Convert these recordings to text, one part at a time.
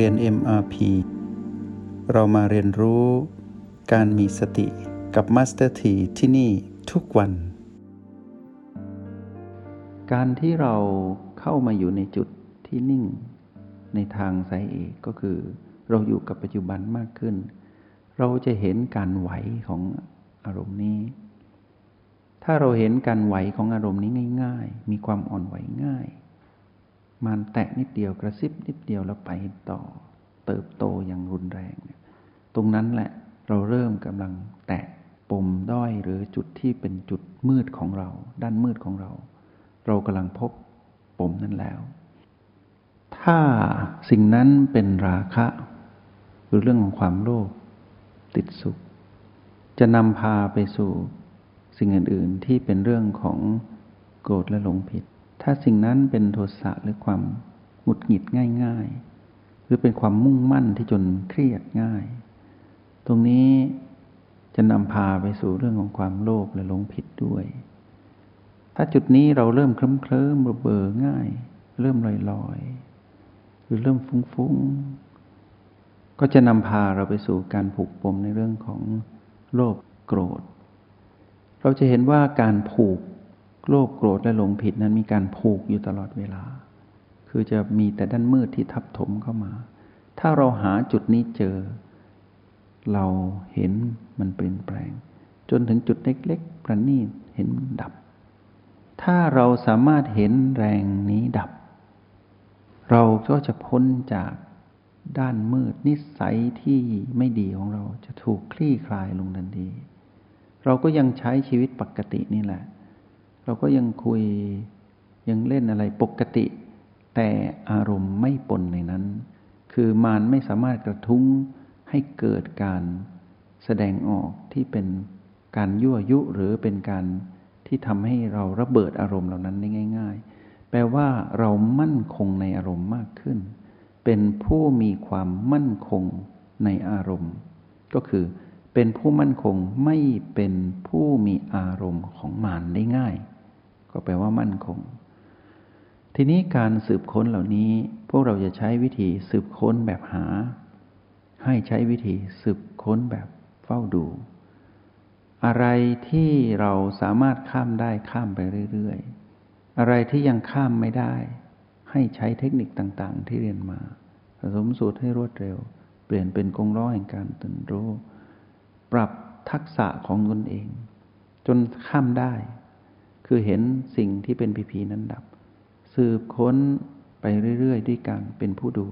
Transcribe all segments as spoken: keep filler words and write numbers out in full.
เรียน เอ็ม อาร์ พี เรามาเรียนรู้การมีสติกับ Master T ที่นี่ทุกวันการที่เราเข้ามาอยู่ในจุดที่นิ่งในทางสายเอกก็คือเราอยู่กับปัจจุบันมากขึ้นเราจะเห็นการไหวของอารมณ์นี้ถ้าเราเห็นการไหวของอารมณ์นี้ง่ายๆมีความอ่อนไหวง่ายมันแตะนิดเดียวกระซิบนิดเดียวแล้วไปต่อเติบโตอย่างรุนแรงตรงนั้นแหละเราเริ่มกำลังแตะปมด้อยหรือจุดที่เป็นจุดมืดของเราด้านมืดของเราเรากำลังพบปมนั้นแล้วถ้าสิ่งนั้นเป็นราคะหรือเรื่องของความโลภติดสุขจะนำพาไปสู่สิ่งอื่นๆที่เป็นเรื่องของโกรธและหลงผิดถ้าสิ่งนั้นเป็นโทสะหรือความหงุดหงิดง่ายๆหรือเป็นความมุ่งมั่นที่จนเครียดง่ายตรงนี้จะนำพาไปสู่เรื่องของความโลภและหลงผิดด้วยถ้าจุดนี้เราเริ่มเคลิ้มๆระเบิดง่ายเริ่มลอยๆหรือเริ่มฟุ้งๆก็จะนำพาเราไปสู่การผูกปมในเรื่องของโลภโกรธเราจะเห็นว่าการผูกโลภโกรธและหลงผิดนั้นมีการผูกอยู่ตลอดเวลาคือจะมีแต่ด้านมืดที่ทับถมเข้ามาถ้าเราหาจุดนี้เจอเราเห็นมันเปลี่ยนแปลงจนถึงจุดเล็กๆประณีตเห็นดับถ้าเราสามารถเห็นแรงนี้ดับเราก็จะพ้นจากด้านมืดนิสัยที่ไม่ดีของเราจะถูกคลี่คลายลงทันทีเราก็ยังใช้ชีวิตปกตินี่แหละเราก็ยังคุยยังเล่นอะไรปกติแต่อารมณ์ไม่ปนในนั้นคือมารไม่สามารถกระทุ้งให้เกิดการแสดงออกที่เป็นการยั่วยุหรือเป็นการที่ทำให้เราระเบิดอารมณ์เหล่านั้นได้ง่ายๆแปลว่าเรามั่นคงในอารมณ์มากขึ้นเป็นผู้มีความมั่นคงในอารมณ์ก็คือเป็นผู้มั่นคงไม่เป็นผู้มีอารมณ์ของมารได้ง่ายก็แปลว่ามั่นคงทีนี้การสืบค้นเหล่านี้พวกเราจะใช้วิธีสืบค้นแบบหาให้ใช้วิธีสืบค้นแบบเฝ้าดูอะไรที่เราสามารถข้ามได้ข้ามไปเรื่อยๆอะไรที่ยังข้ามไม่ได้ให้ใช้เทคนิคต่างๆที่เรียนมาผสมสูตรให้รวดเร็วเปลี่ยนเป็นกลล้อแห่งการตื่นรู้ปรับทักษะของตนเองจนข้ามได้คือเห็นสิ่งที่เป็นผีๆนั้นดับสืบค้นไปเรื่อยๆด้วยการเป็นผู้ดู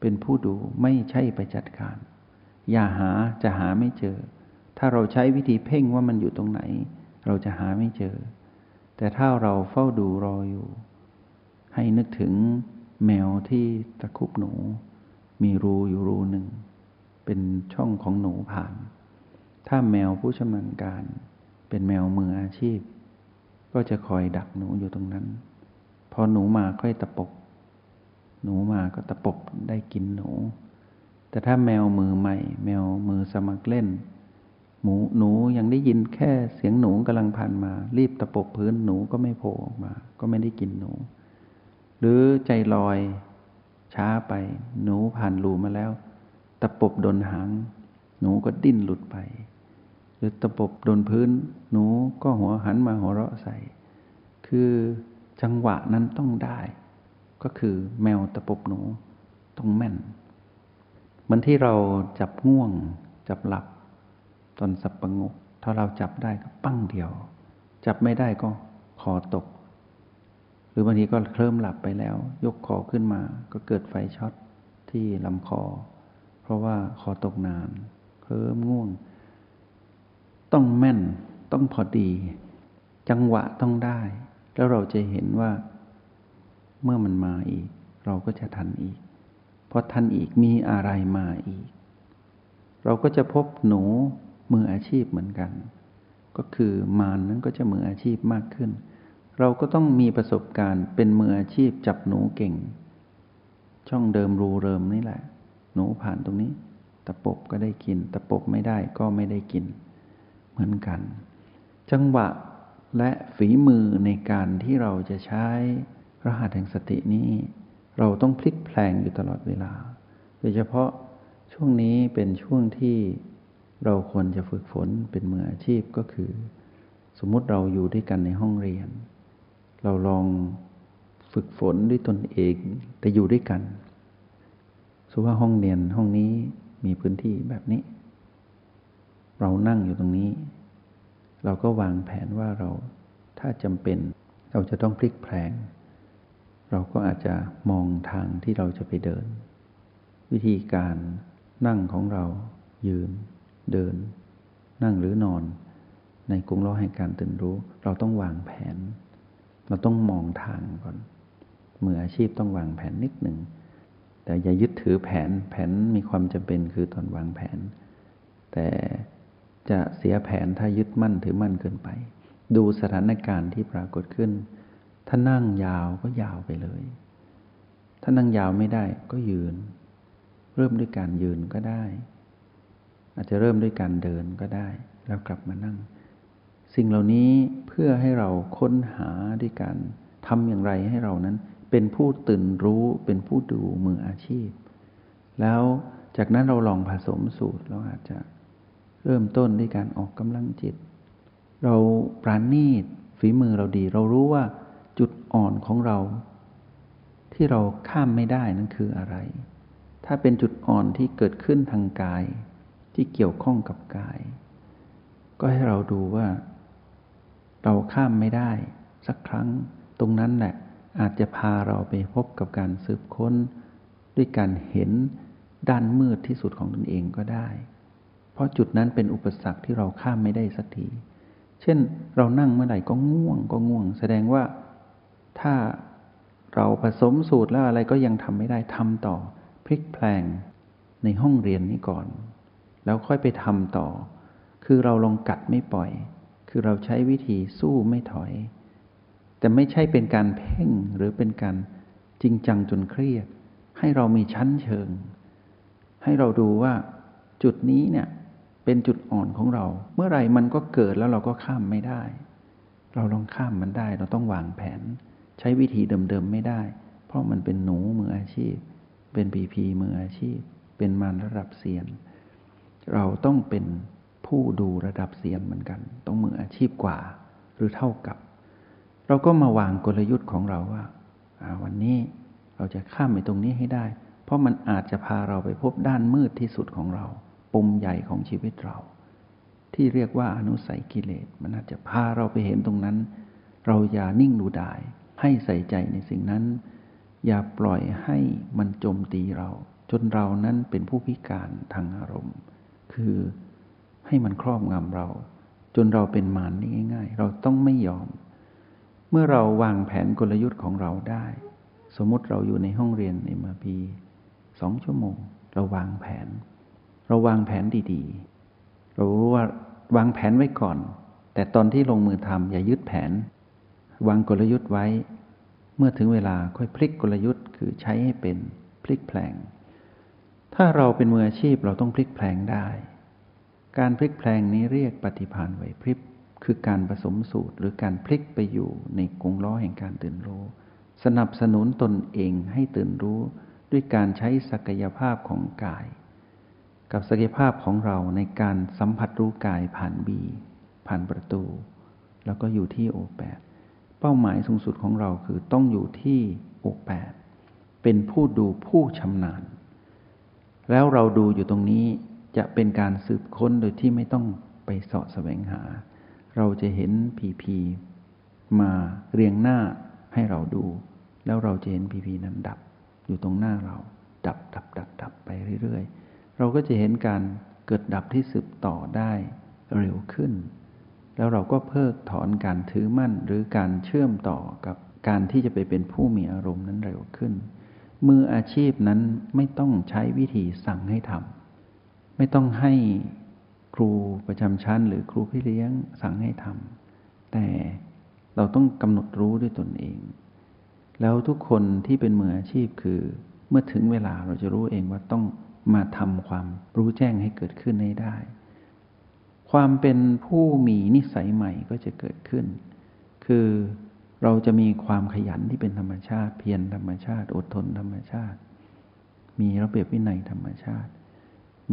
เป็นผู้ดูไม่ใช่ไปจัดการอย่าหาจะหาไม่เจอถ้าเราใช้วิธีเพ่งว่ามันอยู่ตรงไหนเราจะหาไม่เจอแต่ถ้าเราเฝ้าดูรออยู่ให้นึกถึงแมวที่ตะคุบหนูมีรูอยู่รูหนึ่งเป็นช่องของหนูผ่านถ้าแมวผู้ชำนาญการเป็นแมวมืออาชีพก็จะคอยดักหนูอยู่ตรงนั้นพอหนูมาค่อยตะปบหนูมาก็ตะปบได้กินหนูแต่ถ้าแมวมือใหม่แมวมือสมัครเล่นหมูหนูยังได้ยินแค่เสียงหนูกำลังผ่านมารีบตะปบพื้นหนูก็ไม่โผล่ออกมาก็ไม่ได้กินหนูหรือใจลอยช้าไปหนูผ่านรูมาแล้วตะปบโดนหางหนูก็ดิ้นหลุดไปหรือตะปบโดนพื้นหนูก็หัวหันมาหัวเราะใส่คือจังหวะนั้นต้องได้ก็คือแมวตะปบหนูต้องแม่นเหมือนที่เราจับง่วงจับหลับตอนสับประงกถ้าเราจับได้ก็ปั้งเดียวจับไม่ได้ก็คอตกหรือบางทีก็เคลิ้มหลับไปแล้วยกคอขึ้นมาก็เกิดไฟช็อตที่ลำคอเพราะว่าคอตกนานเคลิ้มง่วงต้องแม่นต้องพอดีจังหวะต้องได้แล้วเราจะเห็นว่าเมื่อมันมาอีกเราก็จะทันอีกพอทันอีกมีอะไรมาอีกเราก็จะพบหนูมืออาชีพเหมือนกันก็คือมารนั้นก็จะมืออาชีพมากขึ้นเราก็ต้องมีประสบการณ์เป็นมืออาชีพจับหนูเก่งช่องเดิมรูเดิมนี่แหละหนูผ่านตรงนี้ตะปบก็ได้กินตะปบไม่ได้ก็ไม่ได้กินเหมือนกันจังหวะและฝีมือในการที่เราจะใช้รหัสแห่งสตินี้เราต้องพลิกแพลงอยู่ตลอดเวลา โดยเฉพาะช่วงนี้เป็นช่วงที่เราควรจะฝึกฝนเป็นมืออาชีพก็คือสมมุติเราอยู่ด้วยกันในห้องเรียนเราลองฝึกฝนด้วยตนเองแต่อยู่ด้วยกันสมมุติว่าห้องเรียนห้องนี้มีพื้นที่แบบนี้เรานั่งอยู่ตรงนี้เราก็วางแผนว่าเราถ้าจำเป็นเราจะต้องพลิกแพลงเราก็อาจจะมองทางที่เราจะไปเดินวิธีการนั่งของเรายืนเดินนั่งหรือนอนในกรงล้อแห่งการตื่นรู้เราต้องวางแผนเราต้องมองทางก่อนมืออาชีพต้องวางแผนนิดหนึ่งแต่อย่ายึดถือแผนแผนมีความจำเป็นคือตอนวางแผนแต่จะเสียแผนถ้ายึดมั่นถือมั่นเกินไปดูสถานการณ์ที่ปรากฏขึ้นถ้านั่งยาวก็ยาวไปเลยถ้านั่งยาวไม่ได้ก็ยืนเริ่มด้วยการยืนก็ได้อาจจะเริ่มด้วยการเดินก็ได้แล้วกลับมานั่งสิ่งเหล่านี้เพื่อให้เราค้นหาด้วยการทำอย่างไรให้เรานั้นเป็นผู้ตื่นรู้เป็นผู้ดูมืออาชีพแล้วจากนั้นเราลองผสมสูตรเราอาจจะเริ่มต้นด้วยการออกกำลังจิตเราปราณีตฝีมือเราดีเรารู้ว่าจุดอ่อนของเราที่เราข้ามไม่ได้นั้นคืออะไรถ้าเป็นจุดอ่อนที่เกิดขึ้นทางกายที่เกี่ยวข้องกับกายก็ให้เราดูว่าเราข้ามไม่ได้สักครั้งตรงนั้นแหละอาจจะพาเราไปพบกับการสืบค้นด้วยการเห็นด้านมืดที่สุดของตนเองก็ได้เพราะจุดนั้นเป็นอุปสรรคที่เราข้ามไม่ได้สักทีเช่นเรานั่งเมื่อไหร่ก็ง่วงก็ง่วงแสดงว่าถ้าเราผสมสูตรแล้วอะไรก็ยังทำไม่ได้ทำต่อพลิกแพลงในห้องเรียนนี้ก่อนแล้วค่อยไปทำต่อคือเราลงกัดไม่ปล่อยคือเราใช้วิธีสู้ไม่ถอยแต่ไม่ใช่เป็นการเพ่งหรือเป็นการจริงจังจนเครียดให้เรามีชั้นเชิงให้เราดูว่าจุดนี้เนี่ยเป็นจุดอ่อนของเราเมื่อไหร่มันก็เกิดแล้วเราก็ข้ามไม่ได้เราลองข้ามมันได้เราต้องวางแผนใช้วิธีเดิมๆไม่ได้เพราะมันเป็นหนูมืออาชีพเป็นปีพีมืออาชีพเป็นมารระดับเซียนเราต้องเป็นผู้ดูระดับเซียนเหมือนกันต้องมืออาชีพกว่าหรือเท่ากับเราก็มาวางกลยุทธ์ของเราว่าวันนี้เราจะข้ามไปตรงนี้ให้ได้เพราะมันอาจจะพาเราไปพบด้านมืดที่สุดของเราปมใหญ่ของชีวิตเราที่เรียกว่าอนุสัยกิเลสมันอาจจะพาเราไปเห็นตรงนั้นเราอย่านิ่งดูดายให้ใส่ใจในสิ่งนั้นอย่าปล่อยให้มันโจมตีเราจนเรานั้นเป็นผู้พิการทางอารมณ์คือให้มันครอบงำเราจนเราเป็นมารได้ง่ายๆเราต้องไม่ยอมเมื่อเราวางแผนกลยุทธ์ของเราได้สมมติเราอยู่ในห้องเรียน เอ็ม อาร์ พี สองชั่วโมงเราวางแผนเราวางแผนดีๆเรารู้ว่าวางแผนไว้ก่อนแต่ตอนที่ลงมือทำอย่ายึดแผนวางกลยุทธ์ไว้เมื่อถึงเวลาค่อยพลิกกลยุทธ์คือใช้ให้เป็นพลิกแพลงถ้าเราเป็นมืออาชีพเราต้องพลิกแพลงได้การพลิกแพลงนี้เรียกปฏิภาณไหวพริบคือการผสมสูตรหรือการพลิกไปอยู่ในกรงล้อแห่งการตื่นรู้สนับสนุนตนเองให้ตื่นรู้ด้วยการใช้ศักยภาพของกายกับศักยภาพของเราในการสัมผัสรู้กายผ่านบีผ่านประตูแล้วก็อยู่ที่โอแปดเป้าหมายสูงสุดของเราคือต้องอยู่ที่โอแปดเป็นผู้ดูผู้ชำนาญแล้วเราดูอยู่ตรงนี้จะเป็นการสืบค้นโดยที่ไม่ต้องไปเสาะแสวงหาเราจะเห็นพีพีมาเรียงหน้าให้เราดูแล้วเราจะเห็นพีพีนั้นดับอยู่ตรงหน้าเราดับดับดับดับไปเรื่อยๆเราก็จะเห็นการเกิดดับที่สืบต่อได้เร็วขึ้นแล้วเราก็เพิกถอนการถือมั่นหรือการเชื่อมต่อกับการที่จะไปเป็นผู้มีอารมณ์นั้นเร็วขึ้นมืออาชีพนั้นไม่ต้องใช้วิธีสั่งให้ทำไม่ต้องให้ครูประจำชั้นหรือครูพี่เลี้ยงสั่งให้ทำแต่เราต้องกำหนดรู้ด้วยตนเองแล้วทุกคนที่เป็นมืออาชีพคือเมื่อถึงเวลาเราจะรู้เองว่าต้องมาทำความรู้แจ้งให้เกิดขึ้นให้ได้ความเป็นผู้มีนิสัยใหม่ก็จะเกิดขึ้นคือเราจะมีความขยันที่เป็นธรรมชาติเพียรธรรมชาติอดทนธรรมชาติ มีระเบียบวินัยธรรมชาติ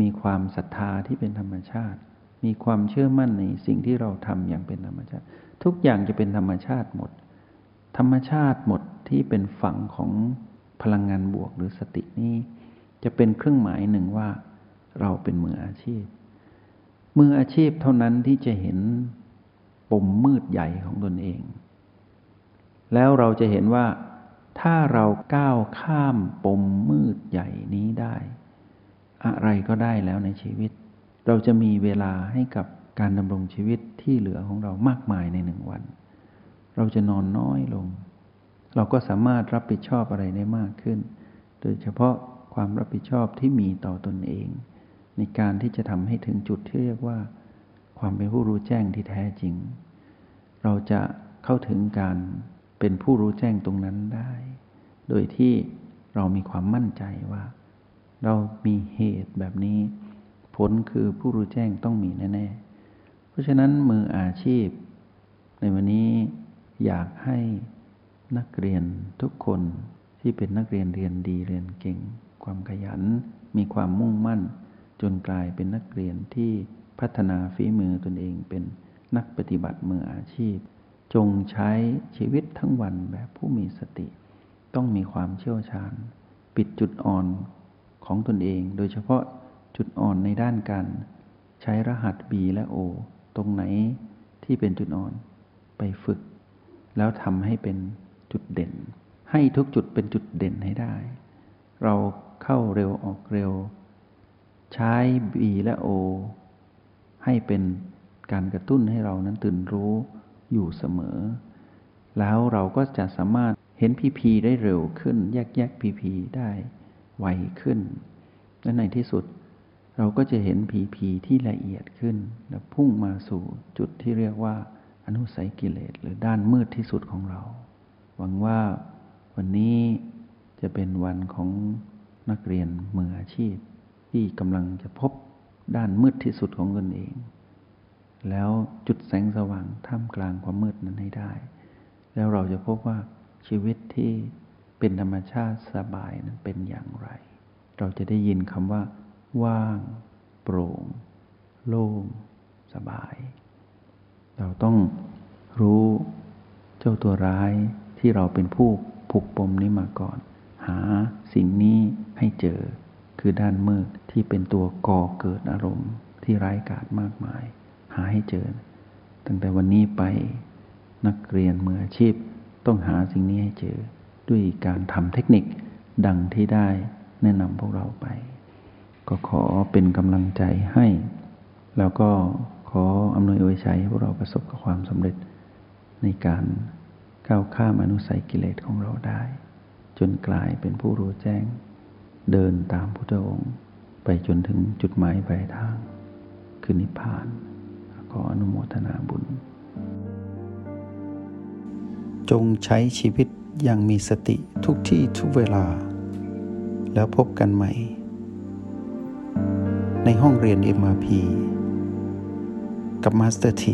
มีความศรัทธาที่เป็นธรรมชาติมีความเชื่อมั่นในสิ่งที่เราทำอย่างเป็นธรรมชาติทุกอย่างจะเป็นธรรมชาติหมดธรรมชาติหมดที่เป็นฝั่งของพลังงานบวกหรือสตินี้จะเป็นเครื่องหมายหนึ่งว่าเราเป็นมืออาชีพมืออาชีพเท่านั้นที่จะเห็นปมมืดใหญ่ของตนเองแล้วเราจะเห็นว่าถ้าเราก้าวข้ามปมมืดใหญ่นี้ได้อะไรก็ได้แล้วในชีวิตเราจะมีเวลาให้กับการดำรงชีวิตที่เหลือของเรามากมายในหนึ่งวันเราจะนอนน้อยลงเราก็สามารถรับผิดชอบอะไรได้มากขึ้นโดยเฉพาะความรับผิดชอบที่มีต่อตนเองในการที่จะทำให้ถึงจุดที่เรียกว่าความเป็นผู้รู้แจ้งที่แท้จริงเราจะเข้าถึงการเป็นผู้รู้แจ้งตรงนั้นได้โดยที่เรามีความมั่นใจว่าเรามีเหตุแบบนี้ผลคือผู้รู้แจ้งต้องมีแน่ๆเพราะฉะนั้นมืออาชีพในวันนี้อยากให้นักเรียนทุกคนที่เป็นนักเรียนเรียนดีเรียนเก่งความขยันมีความมุ่งมั่นจนกลายเป็นนักเรียนที่พัฒนาฝีมือตนเองเป็นนักปฏิบัติมืออาชีพจงใช้ชีวิตทั้งวันแบบผู้มีสติต้องมีความเชี่ยวชาญปิดจุดอ่อนของตนเองโดยเฉพาะจุดอ่อนในด้านการใช้รหัส B และ O ตรงไหนที่เป็นจุดอ่อนไปฝึกแล้วทำให้เป็นจุดเด่นให้ทุกจุดเป็นจุดเด่นให้ได้เราเข้าเร็วออกเร็วใช้ B และ O ให้เป็นการกระตุ้นให้เรานั้นตื่นรู้อยู่เสมอแล้วเราก็จะสามารถเห็น พี พี ได้เร็วขึ้นแยกแยก พี พี ได้ไวขึ้นและในที่สุดเราก็จะเห็น พี พี ที่ละเอียดขึ้นและพุ่งมาสู่จุดที่เรียกว่าอนุสัยกิเลสหรือด้านมืดที่สุดของเราหวังว่าวันนี้จะเป็นวันของนักเรียนมืออาชีพที่กำลังจะพบด้านมืดที่สุดของตนเองแล้วจุดแสงสว่างท่ามกลางความมืดนั้นให้ได้แล้วเราจะพบว่าชีวิตที่เป็นธรรมชาติสบายนั้นเป็นอย่างไรเราจะได้ยินคำว่าว่างโปร่งโล่งสบายเราต้องรู้เจ้าตัวร้ายที่เราเป็นผู้ผูกปมนี้มาก่อนหาสิ่งนี้ให้เจอคือด้านมืดที่เป็นตัวก่อเกิดอารมณ์ที่ร้ายกาจมากมายหาให้เจอตั้งแต่วันนี้ไปนักเรียนมืออาชีพต้องหาสิ่งนี้ให้เจอด้วยการทำเทคนิคดังที่ได้แนะนำพวกเราไปก็ขอเป็นกำลังใจให้แล้วก็ขออำนวยอวยชัยให้พวกเราประสบกับความสำเร็จในการก้าวข้ามอนุสัยกิเลสของเราได้จนกลายเป็นผู้รู้แจ้งเดินตามพุทธองค์ไปจนถึงจุดหมายปลายทางคือนิพพานขออนุโมทนาบุญจงใช้ชีวิตอย่างมีสติทุกที่ทุกเวลาแล้วพบกันใหม่ในห้องเรียน เอ็ม อาร์ พี กับมาสเตอร์ T